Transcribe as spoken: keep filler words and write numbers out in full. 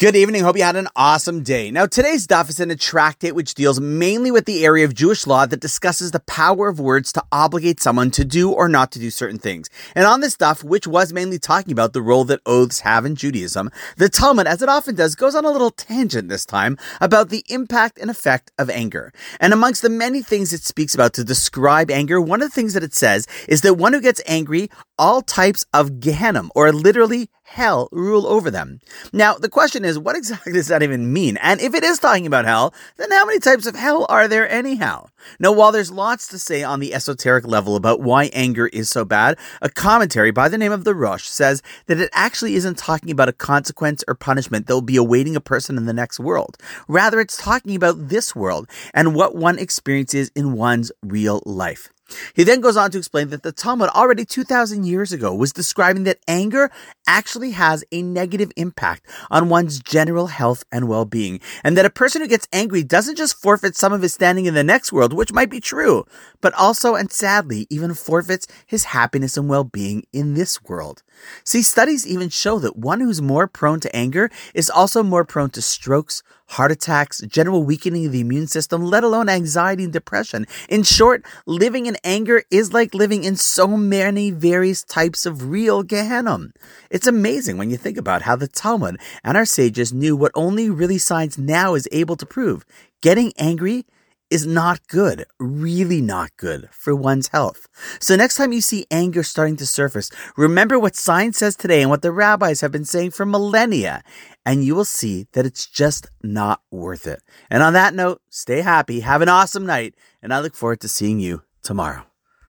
Good evening. Hope you had an awesome day. Now, today's Daf is in a tractate which deals mainly with the area of Jewish law that discusses the power of words to obligate someone to do or not to do certain things. And on this Daf, which was mainly talking about the role that oaths have in Judaism, the Talmud, as it often does, goes on a little tangent this time about the impact and effect of anger. And amongst the many things it speaks about to describe anger, one of the things that it says is that one who gets angry, all types of Gehenna, or literally hell, rule over them. Now, the question is, what exactly does that even mean? And if it is talking about hell, then how many types of hell are there anyhow? Now, while there's lots to say on the esoteric level about why anger is so bad, a commentary by the name of the Rosh says that it actually isn't talking about a consequence or punishment that will be awaiting a person in the next world. Rather, it's talking about this world and what one experiences in one's real life. He then goes on to explain that the Talmud already two thousand years ago was describing that anger actually has a negative impact on one's general health and well-being, and that a person who gets angry doesn't just forfeit some of his standing in the next world, which might be true, but also, and sadly, even forfeits his happiness and well-being in this world. See, studies even show that one who's more prone to anger is also more prone to strokes, heart attacks, general weakening of the immune system, let alone anxiety and depression. In short, living in anger is like living in so many various types of real Gehenna. It's amazing when you think about how the Talmud and our sages knew what only really science now is able to prove. Getting angry is not good, really not good for one's health. So next time you see anger starting to surface, remember what science says today and what the rabbis have been saying for millennia, and you will see that it's just not worth it. And on that note, stay happy, have an awesome night, and I look forward to seeing you tomorrow.